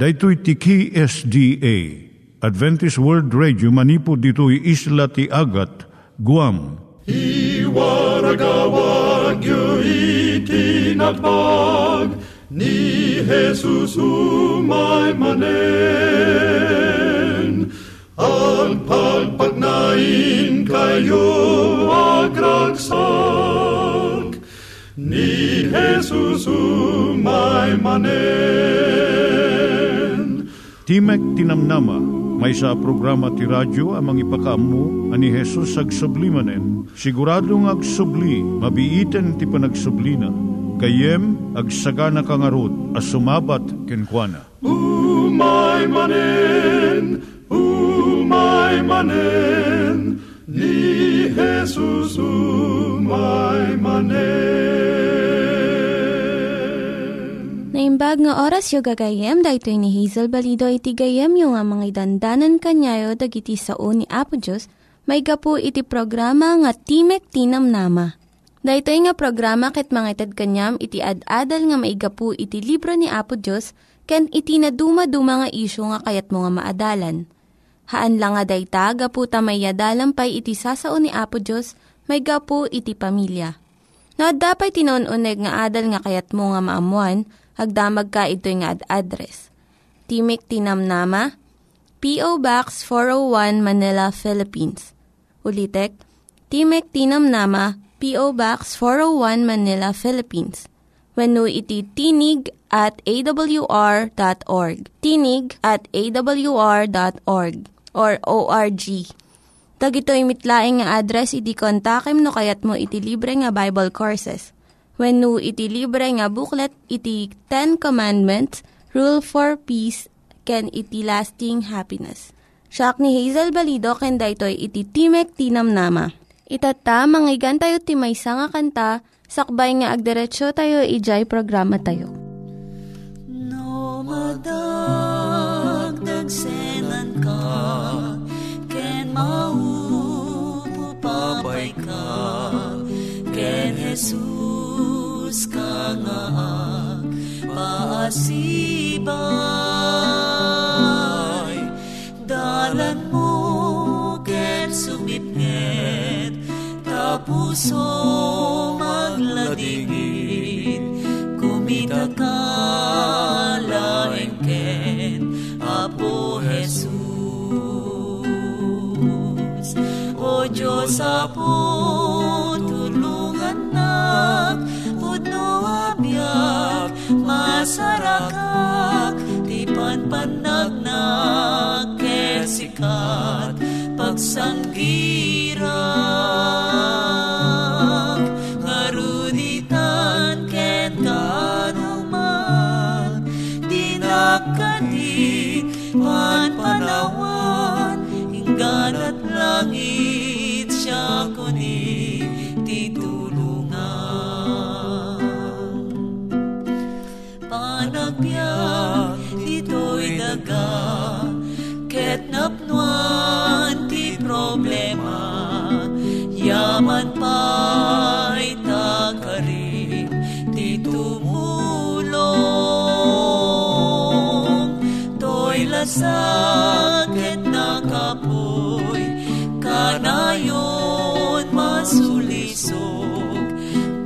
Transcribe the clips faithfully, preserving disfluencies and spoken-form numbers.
Daitui tiki S D A, Adventist World Radio, manipod ditoy isla ti Agat, Guam. I waragawag yu itinatpag, ni Jesus umay manen. Ang pagpagnain kayo agraksak, ni Jesus umay manen. Timek ti Namnama, may sa programa ti radyo amang ipakaammo ani Hesus agsublimanen. Siguradong agsubli, mabiiten ti panagsublina. Kayem agsagana kangarot a sumabat kenkuana. Umay manen, umay manen, ni Hesus umay manen. Naimbag nga oras yung gagayem, dahito ni Hazel Balido iti gagayem yung nga mga dandanan kanyayo dag iti sao ni Apo Diyos, may gapu iti programa nga Timek ti Namnama. Dahito nga programa ket mangited kanyam iti ad-adal nga may gapu iti libro ni Apo Diyos, ken iti na dumaduma nga isyo nga kayat mga maadalan. Haan lang nga dayta, gapu tamay yadalampay iti sasao ni Apo Diyos, may gapu iti pamilya. No, dapat tinon-uneg nga adal nga kayat mo nga maamuan, agdamag ka ito'y nga ad-address. Timek ti Namnama, P O. Box four oh one, Manila, Philippines. Ulitek, Timek ti Namnama, P O. Box four oh one, Manila, Philippines. Wenno iti tinig at a w r dot org. Tinig at a w r dot org or O R G. Tag ito'y mitlaing nga address, iti kontakem no kayat mo iti libre nga Bible Courses. Wenno iti libre nga booklet iti Ten Commandments, Rule for Peace, ken iti Lasting Happiness. Siak ni Hazel Balido, ken daytoy iti Timek ti Namnama. Itata, manggigan tayo ti maysa nga kanta, sakbay nga agderetsyo tayo, ijay programa tayo. No madagdagsenan ka, ken maupupapay ka, ken Jesus ka nga paasibay, dalan mo ken sumipnet tapos o magladingin, kumita ka laeng ken Apo Jesus. O Diyos Apo, tulungan na biak masarakak di panpanagnak kesikat pagsanggirak ngaruditan ken kanuman dinakadit panpanawan hinggan at langit siya kunin ket napnuan ti problema yaman pa'y takarin ti tumulong to'y lasak ket nakapoy kanayon masulisog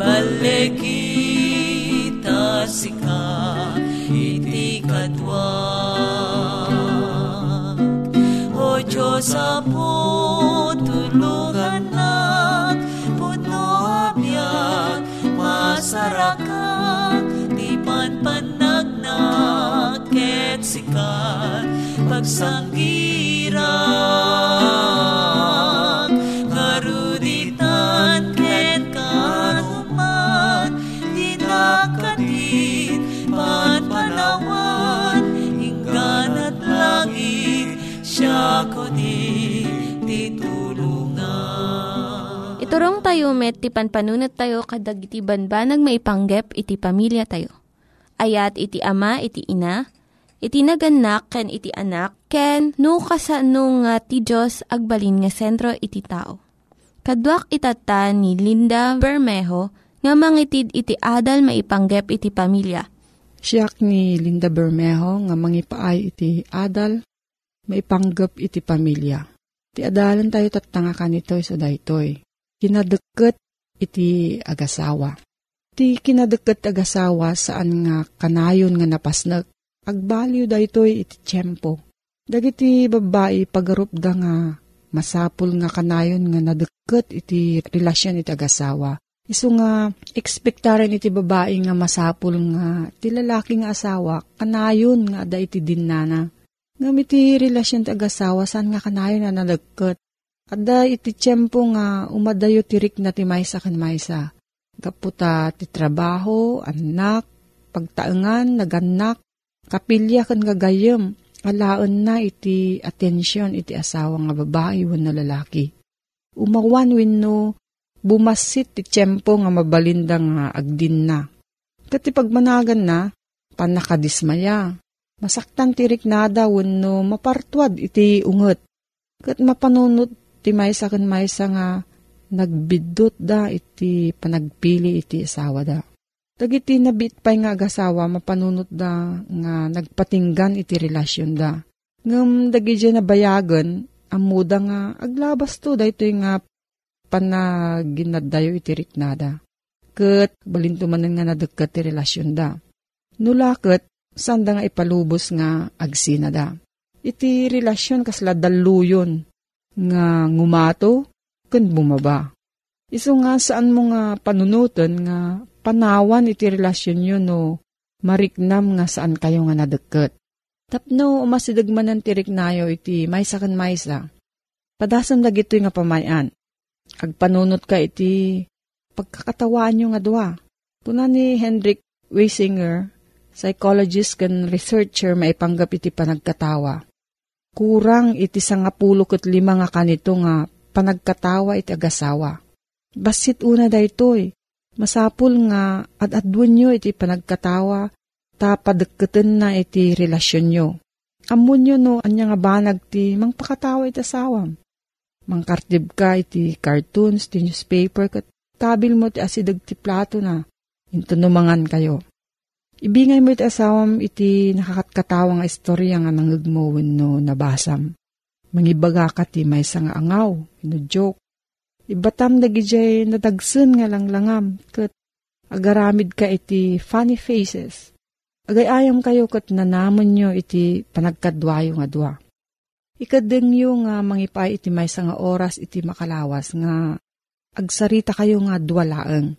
balekita sika iti kadwag. O Diyos Apo, tulungan lang, puno abiyag, masarakak, di panpanagnak, ket sikat, pagsanggirak, ngaruditan, ket kanuman, di nakadit, panpanawan, hinggan at langit, siya kundi titulungan. Iturong tayo met, ti panpanunat tayo, kadag iti banbanag maipanggep, iti pamilya tayo. Ayat iti ama, iti ina, iti naganak, ken iti anak, ken no kasano nga ti Diyos, agbalin nga sentro iti tao. Kaduak itata ni Linda Bermejo, nga mangitid iti adal maipanggep, iti pamilya. Siyak ni Linda Bermejo nga mangipaay iti adal, maipanggap iti pamilya. Iti adalan tayo tattanga kanito iso daytoy. Kinadeket iti agasawa. Iti kinadeket agasawa saan nga kanayon nga napasneg. Agbalyo daytoy iti tiempo. Dagiti babae pagarupda nga masapul nga kanayon nga nadeket iti relasyon iti agasawa. Isu nga ekspektaren iti babae nga masapul nga ti lalaki nga asawa kanayon nga ada iti dinnana. Ngam iti relasyon ti agasawa saan nga kanayon nga nadeket. Ada iti tiempo nga umadayo tirik na ti maysa ken maysa. Gaputa ti trabaho, anak, pagtaengan, naganak, kapilya ken gagayem. Alaon na iti atensyon iti asawa nga babae wenno lalaki. Umawan wenno bumasit ti tiempo nga mabalinda nga agdin na. Kati pagmanagan na, panakadismaya. Masaktan tirik nada wenno mapartuad iti unget. Ket mapanunot ti maysa ken maysa nga nagbiddot da iti panagpili iti asawa da. Dagiti nabitpay nga agasawa mapanunot da nga nagpatinggan iti relasyon da. Ngem dagiti nabayagen amuda nga aglabas to daytoy nga panaginaddayo iti riknada. Ket balintumanen nga nadeket ti relasyon da. Nulaket sanda nga ipalubos nga agsina da. Iti relasyon kasla daluyon nga ngumato ken bumaba. Isu nga saan mo nga panunutan nga panawan iti relasyon nyo no mariknam nga saan kayo nga nadeket. Tapno umasidagmanan tirik nayo iti maysa ken maysa. Padasam dagitoy nga pamayan. Agpanunot ka iti pagkakatawaan nyo nga dua. Kuna ni Hendrie Weisinger, psychologist ken researcher maipanggap iti panagkatawa. Kurang iti sangapulo ket lima nga kanito nga panagkatawa iti agasawa. Basit una daytoy. Masapul nga ad-adwan nyo iti panagkatawa ta padeketen na iti relasyon nyo. Amun nyo no anya nga banag ti mangpakatawa iti asawam. Mangkartib ka iti cartoons, ti newspaper, kat tabil mo ti asidag ti plato na intunumangan kayo. Ibingay mo iti asawam iti nakakatkatawa nga istorya nga nanggagmawin no nabasam. Mangibaga ka ti maysa nga angaw, ino-joke. Ibatam dagijay nadagsen nga langlangam ket agaramid ka iti funny faces. Agayayam kayo ket nanamon nyo iti panagkadwayo nga dua. Ikadengyo nga mangipay iti maysa nga oras iti makalawas nga agsarita kayo nga dua laeng.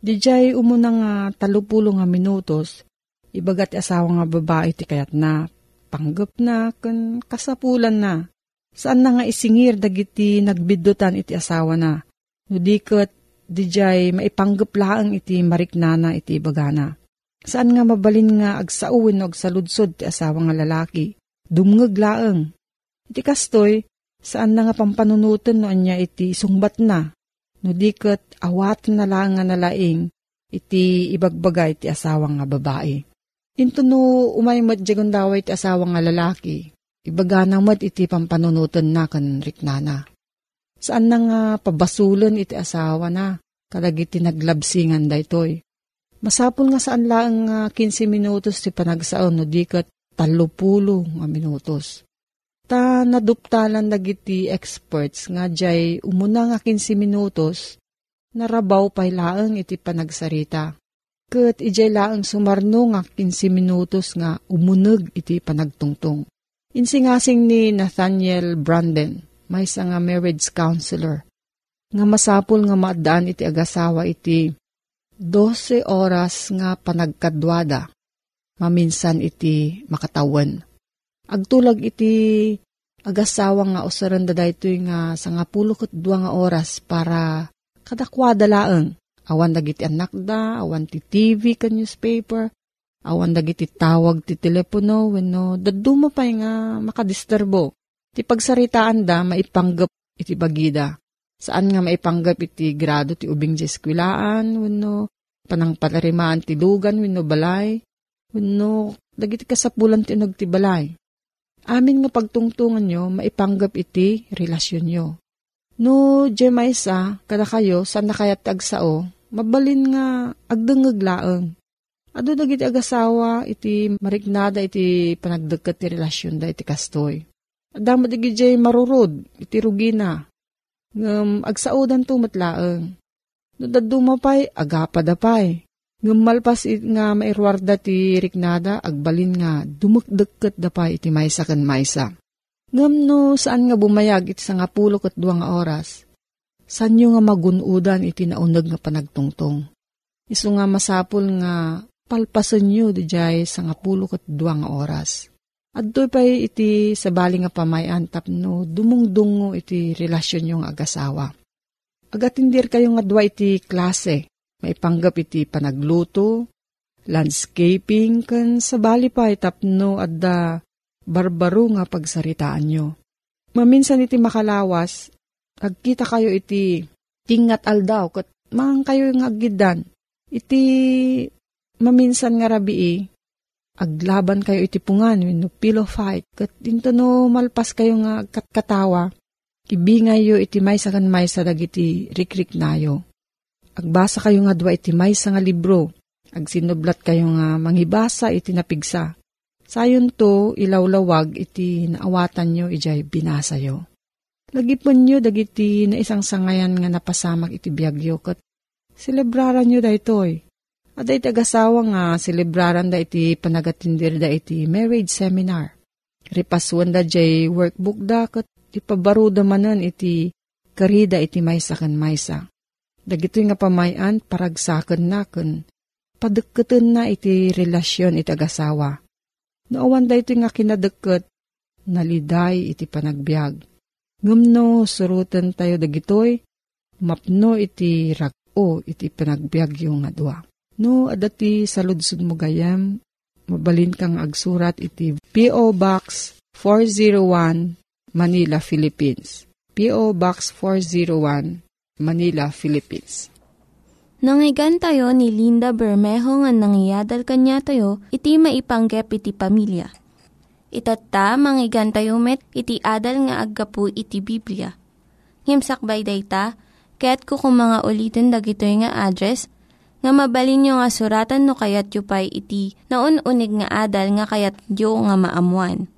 Dijay umuna nga talupulo nga minutos ibagat asawa nga babae iti kayat na panggep na ken kasapulan na. Saan na nga isingir dagiti nagbidutan iti asawa na. Nudiket dijay maipanggep laeng iti mariknana iti bagana. Saan nga mabalin nga agsauwen og saludsod ti asawa nga lalaki. Dumngeg laeng. Iti kastoy saan na nga pampanunuten no anya iti sungbat na. Nudiket awaten na laeng nga nalaing iti ibagbaga iti asawa nga babae. Intunu umaymet jegem daway iti asawa nga lalaki. Ibaganamat iti pampanunutan na ken riknana. Saan na nga pabasulen iti asawa na kadagiti naglabsingan daytoy. Masapul nga saan laeng nga labinlimang minutos ti panagsaon no diket tatlumpung nga minutos. Ta naduptalan dagiti experts nga jay umuna nga labinlimang minutos narabaw pay laeng iti panagsarita. Ket ijay laeng sumarno nga labinlimang minutos nga umuneg iti panagtungtong. Insingasing ni Nathaniel Branden, maysa nga marriage counselor, nga masapul nga maadaan iti agasawa iti dose oras nga panagkadwada, maminsan iti makatawan. Agtulag iti agasawa nga usaran da daytoy nga sangapulo ket dua nga oras para kadakwada laeng. Awan dagiti anak da, awan ti T V ken newspaper, awan dagiti tawag ti telepono wenno daduma pay nga makadisturbo. Ti pagsaritaan da maipanggep iti bagida. Saan nga maipanggep iti grado ti ubing ti eskuelaan wenno panangpatarimaan ti dugan wenno balay wenno dagiti kasapulan ti unog ti balay. Amin nga pagtungtungan nyo maipanggep iti relasyon nyo. No jemaysa kada kayo saan na kayat agsao mabalin nga agdengeg laeng. Adu dagiti agasawa iti mariknada iti panagdagkat ti relasyon da iti kastoy. Adama digijay marurod iti rugina. Ngam agsaudan to matlaeng. No dadumapay agapadapay. Ngam malpas it nga mairwarda ti riknada agbalin nga dumagdagkat dapay iti maysa ken maysa. Ngam no saan nga bumayag iti sangapulok at duang oras. Sanyo nga magunudan iti nauneg nga panagtungtong. Isu nga masapul nga palpasen nyo di jay sangapulo ket duang oras. Adtoy pay iti sabali nga pamayan tapno dumungdungo iti relasyon nyo nga agasawa. Agatindir kayo nga dua iti klase. Maipanggap iti panagluto, landscaping, ken sabali pay tapno adda barbaro nga pagsaritaan nyo. Maminsan iti makalawas, agkita kayo iti tingat aldaw ket maang kayo nga aggidan. Iti maminsan nga rabii, aglaban kayo iti pungan, wenno pillow fight, ket into no malpas kayo nga agkatkatawa, ibingay yo iti maysa ken maysa dagiti rikriknayo. Agbasa kayo nga dua iti maysa nga libro, agsinublat kayo nga manghibasa iti napigsa. Sayon to ilawlawag iti naawatan nyo ijay binasa yo. Lagipon nyo dagiti na isang sangayan nga napasamak iti biagyo, ket selebraran nyo daytoy. At iti agasawa nga selebraran da iti panagatindir da iti marriage seminar. Ripaswan da jay workbook da kat ipabaruda manan iti karida iti maysa ken maysa. Dagito nga pamayan paragsaken na ken padeketen na iti relasyon iti agasawa. Noawan da iti nga kinadeket naliday iti panagbiag. Ngumno suruten tayo dagitoy mapno iti rak-o iti panagbiag yung adwa. No, adati sa ludsud mo gayam, mabalin kang agsurat iti P O. Box four oh one, Manila, Philippines. P O. Box four oh one, Manila, Philippines. Nangyigan tayo ni Linda Bermejo nga nangyadal kanya tayo, iti maipanggep iti pamilya. Itata, mangyigan tayo met, iti adal nga aggapu iti Biblia. Ngimsakbay day ta, kaya't kukumanga ulitin dagito nga address nga mabalin nyo nga suratan no kayat yu pa'y iti na un-unig nga adal nga kayat yu nga maamuan.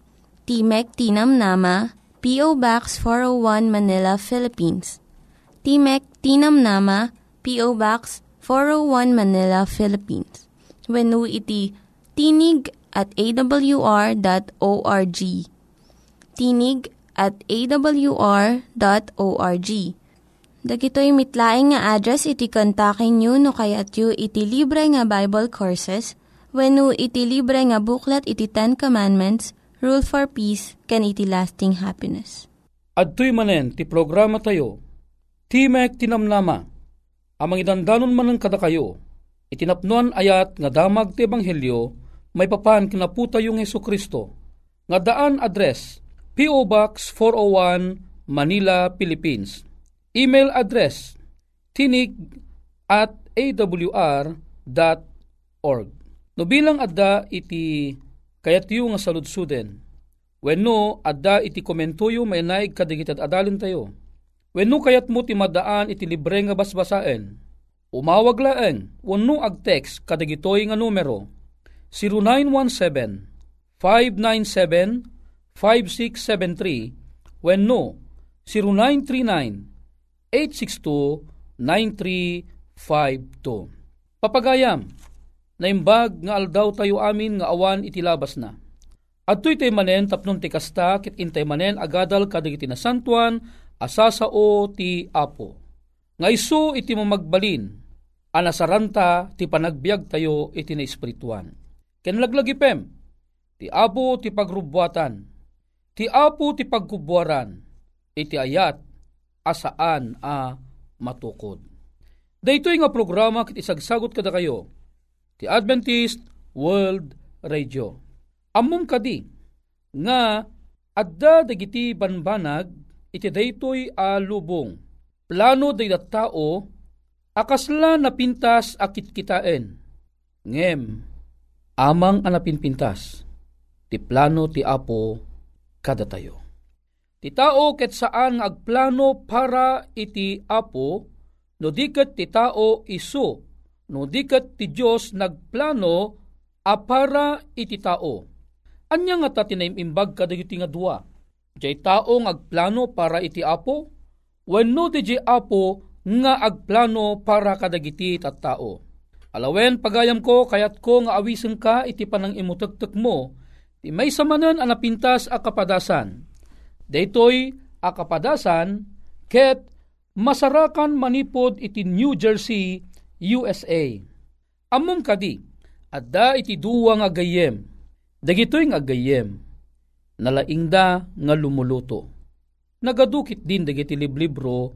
Timek ti Namnama, P O. Box four oh one Manila, Philippines. Timek ti Namnama, P O. Box four oh one Manila, Philippines. Wenno iti tinig at a w r dot org. Tinig at a w r dot org. Dagitoy mitlaing nga address iti kontakin nyo no kayat yu iti libre nga Bible Courses wenno iti libre nga buklat iti Ten Commandments, Rule for Peace, ken iti Lasting Happiness. Adtoy manen ti programa tayo, Timek ti Namnama, amang idandanon manen kada kayo, itinapnoan ayat nga damag ti Ebanghelyo, may papaan kinaputa yung Hesukristo. Nga daan address, P O. Box four oh one, Manila, Philippines. Email address, tinig at a w r dot org. No bilang adda iti kayatyo nga saludsuden. Wenno adda iti komentoyo may naig kadigitad adalin tayo. Wenno kayat mo ti madaan iti libre nga basbasaen. Umawag laeng wenno ag-text kadigitoy nga numero zero nine one seven, five nine seven, five six seven three wenno zero nine three nine, eight six two, nine three five two. Papagayam, naimbag nga aldaw tayo amin nga awan itilabas na. At to'y tayo manen tapnon ti kasta, kit intay manen agadal kadigiti na santuan, asasao ti apo. Ngayso iti mamagbalin, anasaranta ti panagbiag tayo iti na espirituan. Kenlaglagipem, ti apo ti pagrubwatan, ti apo ti pagkubwaran, iti ayat, asaan a matukod. Daytoy nga programa kit isagsagot kada kayo ti Adventist World Radio. Ammom kadi nga adda dagiti banbanag iti daytoy a lubong plano dayta tao akasla napintas a kitkitaen. Ngem amang anapinpintas ti plano ti Apo kada tayo. Ti tao ket saan agplano para iti Apo no diket ti tao isu no dikat ti Dios nagplano apara iti tao. Anya nga ta tinaimimbag kadagiti nga dua. Jay tao nga agplano para iti Apo, wenno ti jay Apo nga agplano para kadagiti tat tao. Alawen pagayam ko kayat ko nga awisen ka iti panangimutektek mo, ti maysa manen a napintas a kapadasan. Daytoy a kapadasan ket masarakan manipod iti New Jersey, U S A. Amom kadi, adda iti duwa nga gayem. Dagitoy nga gayem, nalaing da nga lumuluto. Nagadukit din dagiti liblibro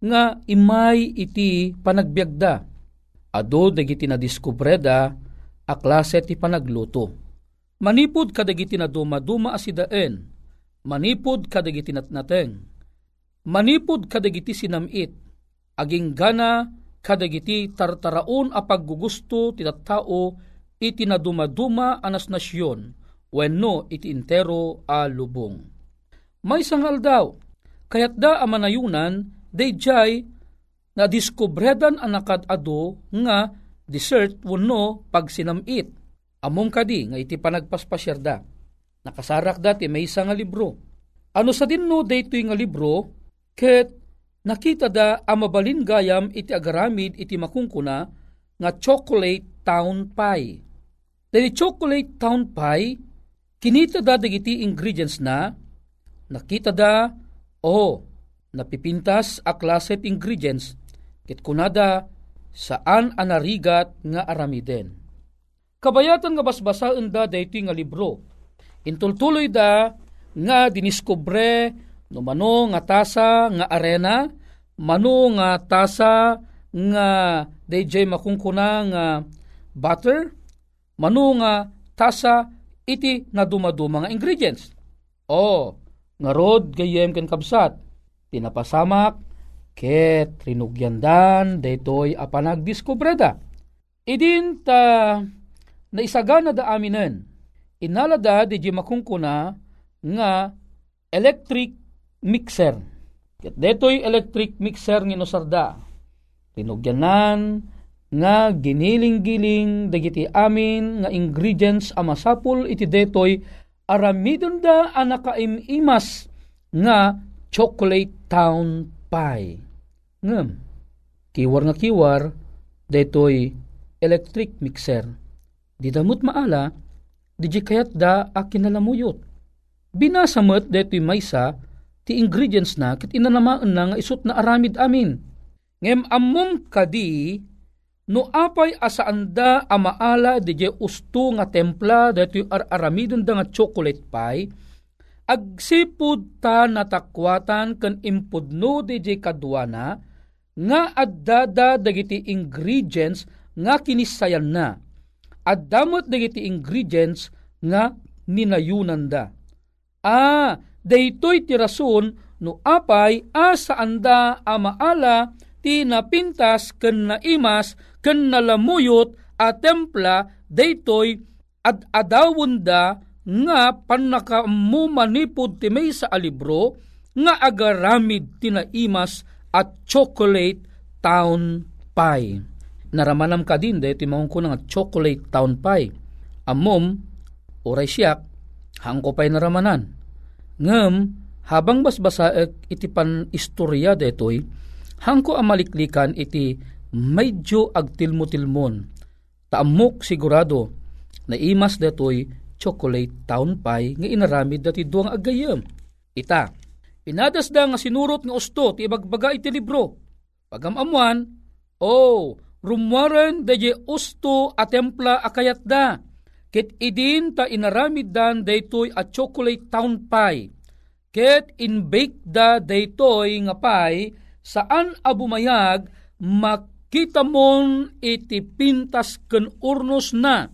nga imay iti panagbiagda. Ado dagiti nadiskubreda a klase ti panagluto. Manipod kadagiti na dumaduma asidaen, manipod kadagiti natnateng. Manipod kadagiti sinamit, aging gana kadagiti tartaraon a paggugusto ti tattao iti nadumaduma anas nasyon, wenno iti intero a lubong. May sangal daw, kayat da a manayunan, dayjay na diskubredan anakad ado nga dessert wenno pagsinamit. Among kadi nga iti panagpaspasyerda. Nakasarak dati may isang nga libro. Ano sa dinno daytoy nga libro? Ket nakita da amabalin gayam iti agaramid iti makungkuna nga Chocolate Town Pie. Dahil Chocolate Town Pie, kinita da dagiti ingredients na, nakita da, oh, napipintas a klaset ingredients, ket kunada saan anarigat nga aramiden. Kabayatan nga basbasaan da dahito nga libro, intultuloy da nga diniskubre no mano nga tasa nga arena, mano nga tasa nga D J makungkuna nga butter, mano nga tasa iti na dumaduma nga ingredients. O, nga rod gayem ken kabsat, tinapasamak, ket rinugyandaan, daytoy a panagdiskubreda. Idin ta naisagana da aminen, inalada D J makungkuna nga electric mixer. Ket detoy electric mixer ngino sarda. Tinugyanan nga giniling-giling dagiti amin nga ingredients a masapul iti detoy aramidon da a nakaimimas nga Chocolate Town Pie. Ngem. Kiwar nga kiwar detoy electric mixer. Didamot maala diji kayat da a kinalamuyot. Binasamot detoy maysa ti ingredients na, kit inanamaan na nga isut na aramid amin. Ngem amom kadi, no apay asaanda amaala dije usto nga templa, dito aramidon da nga chocolate pie, agsipud ta natakwatan ken impudno dije kaduana, nga addada dagiti ingredients nga kinisayan na. Addamot dagiti ingredients nga ninayunan da. Ah, daytoy ti rason no apay asaanda a maala ti napintas ken naimas ken nalamuyot a templa daytoy ad adawon da nga pannakamu manipod ti maysa a libro nga agaramid ti naimas at Chocolate Town Pie. Naramanam kadin daytoy mangko nga Chocolate Town Pie. Amom oray siak hangkopay naramanan. Ngem, habang basbasaek iti pan istorya detoy, hangko amaliklikan iti medyo agtilmo-tilmon. Taamok sigurado na imas detoy Chocolate Town Pie nga inaramid dati duwang agayem. Ita, pinadas da nga sinurot nga usto ti ibagbaga iti libro. Pagamamuan, oh, rumwaren daye usto a templa akayat da. Ket idin ta inaramid dan daytoy a Chocolate Town Pie. Ket inbake da daytoy nga pie saan abumayag makita mon iti pintas ken urnos na.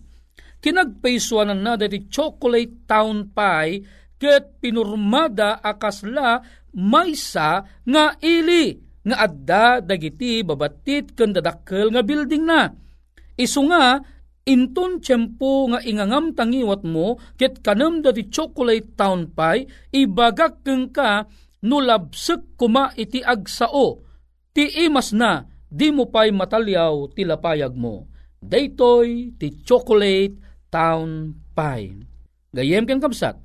Kinagpaysuanan na daytoy Chocolate Town Pie ket pinurmada akasla maysa nga ili nga adda dagiti babatit ken dadakkel nga building na. Isu nga inton tiyempo nga ingangam tangiwat mo, ket kanam dati Chocolate Town Pie, ibagak keng ka nulabsek kuma iti agsao. Ti imas na di mo pa'y matalyaw ti lapayag mo. Daytoy ti Chocolate Town Pie. Gayem ken kamsat,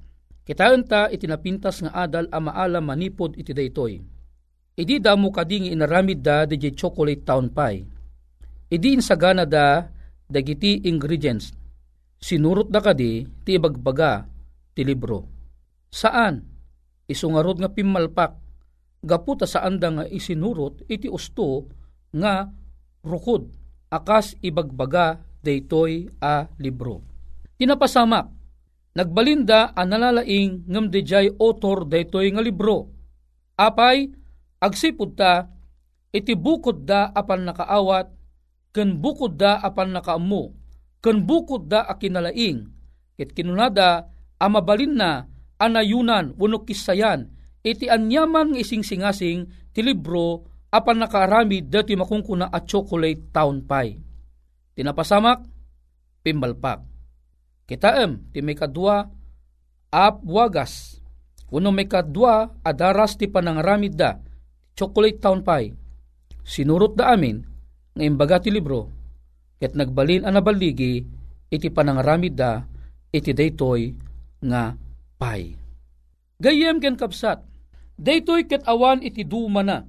kitayon ta itinapintas nga adal a maalam manipod iti daytoy. Idi da mo kadingi inaramid da di Chocolate Town Pie. Idi insagana da dagiti ingredients. Sinurot da kadi ti ibagbaga ti libro. Saan? Isungarod nga pimalpak. Gaputa saan da nga isinurot iti usto nga rukod. Akas ibagbaga daytoy a libro. Tinapasamak, nagbalinda a nalalaing ngem dejay author daytoy nga libro. Apay, agsipud ta, iti bukod da apan nakaawat, ken bukod da apan nakaammo, ken bukod da a kinalaing, ket kinunada a mabalin na anayunan wenno kisayan, iti anyaman nga isingsingasing ti libro apan nakaramid dati makungkuna at Chocolate Town Pie. Tinapasamak, pimbalpak. Kitaem, ti may kadwa, apwagas. Uno may kadwa, adaras ti panangaramid da, Chocolate Town Pie. Sinurot da amin, ngayon baga ti libro, ket nagbalin anabaligi, iti panangaramid da, iti daytoy nga pie. Gayem ken kapsat, daytoy ket awan iti duma na,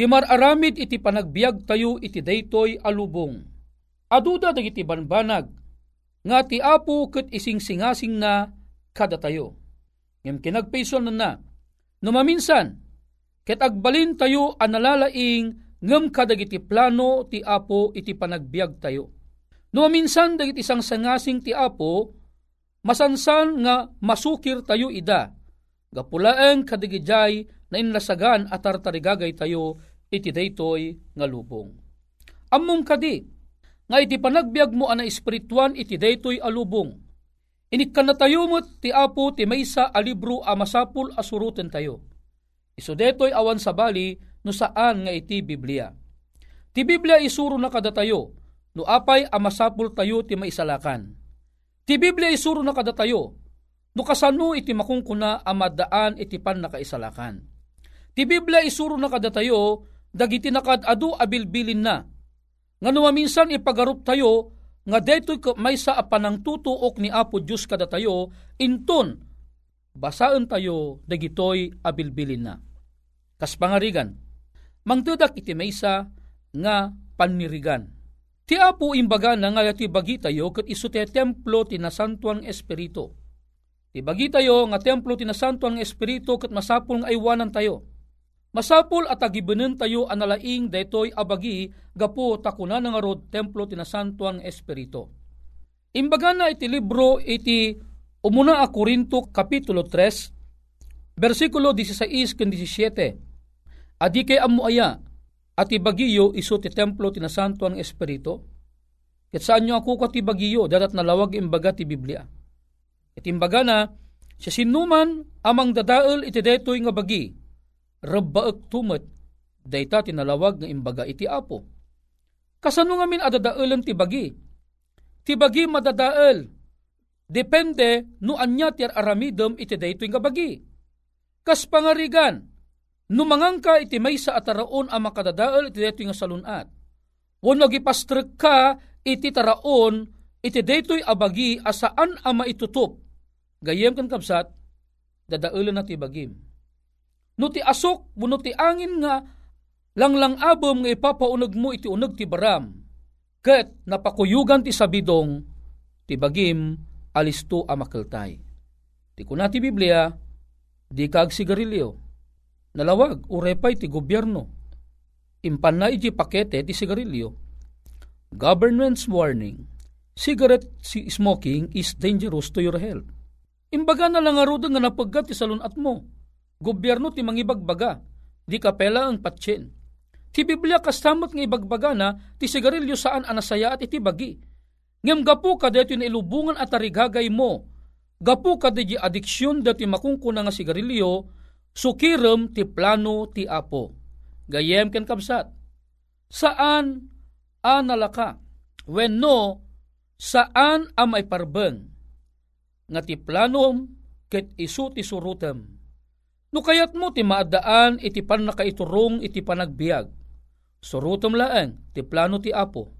timararamid iti panagbiag tayo iti daytoy alubong. Aduda dagiti banbanag, nga ti apo ket isingsingasing na kada tayo. Ngem kinagpayson na, numaminsan, ket agbalin tayo analalaing ngem kadagiti plano ti apo iti panagbiag tayo. Numaminsan dagiti sangsangasing ti apo, masansan nga masukir tayo ida, gapulaeng kadigijay na inlasagan at tartarigagay tayo iti daytoy nga lubong. Ammom kadi, nga iti panagbiag mo ana espirituan iti daytoy alubong. Inikkan na tayo mo ti apo ti maysa a libro a masapul a suruten tayo. Isu daytoy awan sa bali no saan nga iti Biblia. Ti Biblia isuro na kada tayo, no apay a masapul tayo ti maisalakan. Ti Biblia isuro na kada tayo, no kasano iti makungkuna a maddaan iti pannakaisalakan. Ti Biblia isuro na kada tayo, dagiti nakadadu abilbilin na. Nga numaminsan ipagarup tayo, nga detoy maysa a panangtutuok ni Apo Diyos kada tayo, inton, basaan tayo, dagitoy abilbilin na. Kaspangarigan, mangtudak iti maysa nga panirigan. Ti Apo imbaga na nga ti bagi tayo, kat isu ti templo tinasantuan espiritu. Ti bagi tayo, nga templo tinasantuan espiritu, kat masapul nga aywanan tayo. Masapul at agibenan tayo analaing daytoy abagi gapo takuna nga rod templo tinasantuang espiritu. Imbaga na iti libro iti umuna a Korinto kapitulo three bersikulo sixteen to seventeen. Adi kay ammo aya at ibagiyo isu ti templo tinasantuang espiritu. Ket saanyo ako ka ti bagiyo dadat nalawag imbaga ti Biblia. Iti imbaga na sa sinuman amang dadael iti daytoy nga bagi rabbaak tumat, dayta tinalawag ng imbaga iti apo. Kasano ngamin adadaelan tibagi? Tibagi madadael, depende no anya tiar aramidem iti daytoy nga bagi. Kas pangarigan, numangangka iti maysa at taraon ang makadadael iti daytoy nga salunat. Wano gipastrek ka iti taraon iti daytoy abagi asaan ang maitutup. Gayem kan kapsat, dadaelan na tibagim. No ti asok, no ti angin nga, langlang abom nga ipapaunag mo iti unag ti baram. Ket napakuyugan ti sabidong, ti bagim, alisto amakeltay. Ti kuna ti Biblia, di ka agsigarilyo. Nalawag, urepay ti gobyerno. Impan na iti pakete ti sigarilyo. Government's warning, cigarette smoking is dangerous to your health. Imbaga na lang arudan nga napaggat ti salunat mo. Gobyerno ti mangibagbaga, di kapela ang patsin. Ti Biblia kastamat nga ibagbaga na ti sigarilyo saan anasaya at itibagi. Ngem gapu ka dito na ilubungan at arigagay mo. Gapu ka dito adiksyon dito makungkuna nga sigarilyo, sukirem ti plano ti apo. Gayem ken kapsat, saan analaka? Wenno, saan a may parbeng? Nga ti planom ket isu ti surutem. No kayat mo ti maadaan iti pan nakaiturong iti panagbiag. Surutom laeng, ti plano ti Apo.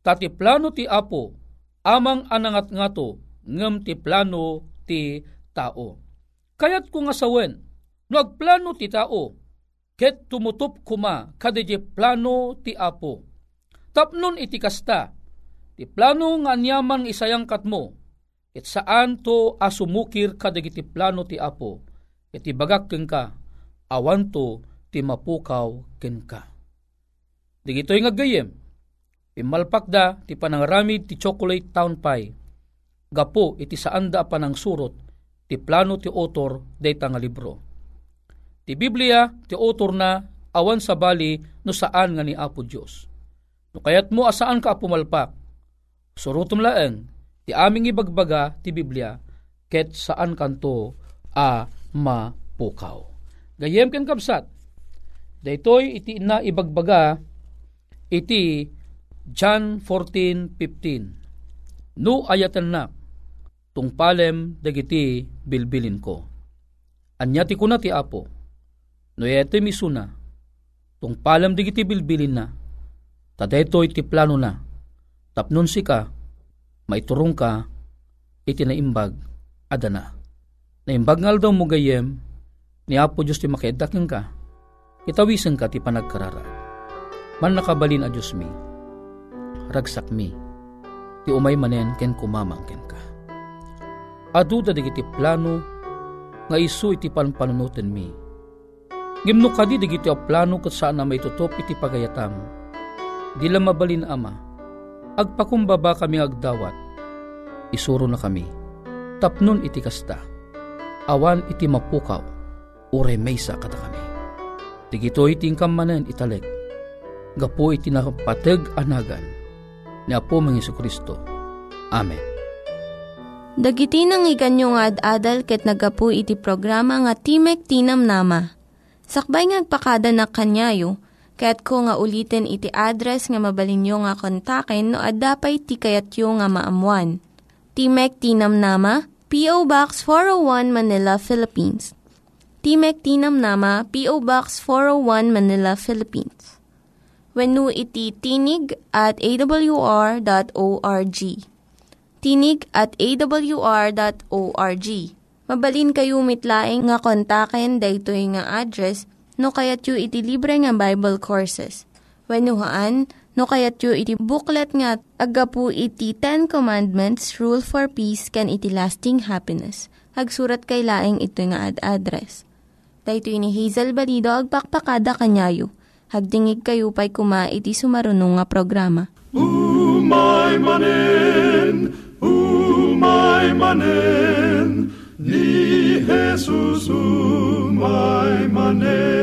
Tati plano ti Apo, amang anangat ngato, ngem ti plano ti tao. Kayat ko nga sawen, no agplano ti tao, ket tumutup kuma kadiji plano ti Apo. Tapnon iti kasta, ti plano nga anyaman isayang katmo, ket saan to asumukir kadiji ti plano ti Apo, ket ibagak ken ka, awan to ti mapukaw ken ka. Digito'y ngagayem, imalpakda ti panangaramid ti Chocolate Town Pie, gapo iti saanda panang surot, ti plano ti otor dayta nga libro. Ti Biblia ti otor na awan sa bali no saan nga ni Apo Dios. No kayat mo asaan ka pumalpak, surutom laeng ti aming ibagbaga ti Biblia ket saan kanto a mapukaw. Gayem ken kabsat, daytoy iti na ibagbaga iti John fourteen fifteen. No ayatan na tungpalem dagiti bilbilin ko. Anya ti kuna ti Apo, no ito'y misuna, tungpalem dagiti bilbilin na, tadeto'y ti plano na, tapnon si ka, maiturong ka, iti naimbag, adana. Naimbag ngal daw mo gayem, ni Apo Diyos ti makiadakin ka, itawisan ka ti panagkarara. Man nakabalin a Diyos mi, ragsak mi, ti umay manen ken kumamang ken ka. Aduda digiti plano nga isu iti panpanunoten mi. Ngimno kadi digiti a plano ket saan na maitutop iti pagayatam. Dila mabalin ama, agpakumbaba kami agdawat. Isuro na kami. Tapnon iti kasta. Awan iti mapukaw. Ure maysa kada kami. Digitoy tingkam manen italek. Gapo iti napateg anagan ni Apo mang Jesucristo. Amen. Dagiti nangyiganyo nga ad-adal ket nagapu iti programa nga Timek ti Namnama. Sakbay ngagpakada na kanyayo, ket ko nga ulitin iti address nga mabalinyo nga kontaken no ad-dapay tikayatyo nga maamuan. Timek ti Namnama, P O. Box four oh one Manila, Philippines. Timek ti Namnama, P O. Box four oh one Manila, Philippines. Wenno iti tinig at a w r dot org. Tinig at a w r dot org. Mabalin kayo mitlaing nga kontaken daytoy nga address no kayat yu iti libre nga Bible Courses. Wennohaan no kayat yu iti booklet nga agapu iti Ten Commandments, Rule for Peace, can iti lasting happiness. Hagsurat kay laing itoy nga ad-address. Daytoy ni Hazel Balido agpakpakada kanyayo. Hagdingig kayo pa'y kuma iti sumarunong nga programa. Umay manen, umay manen, ni Jesus umay manen.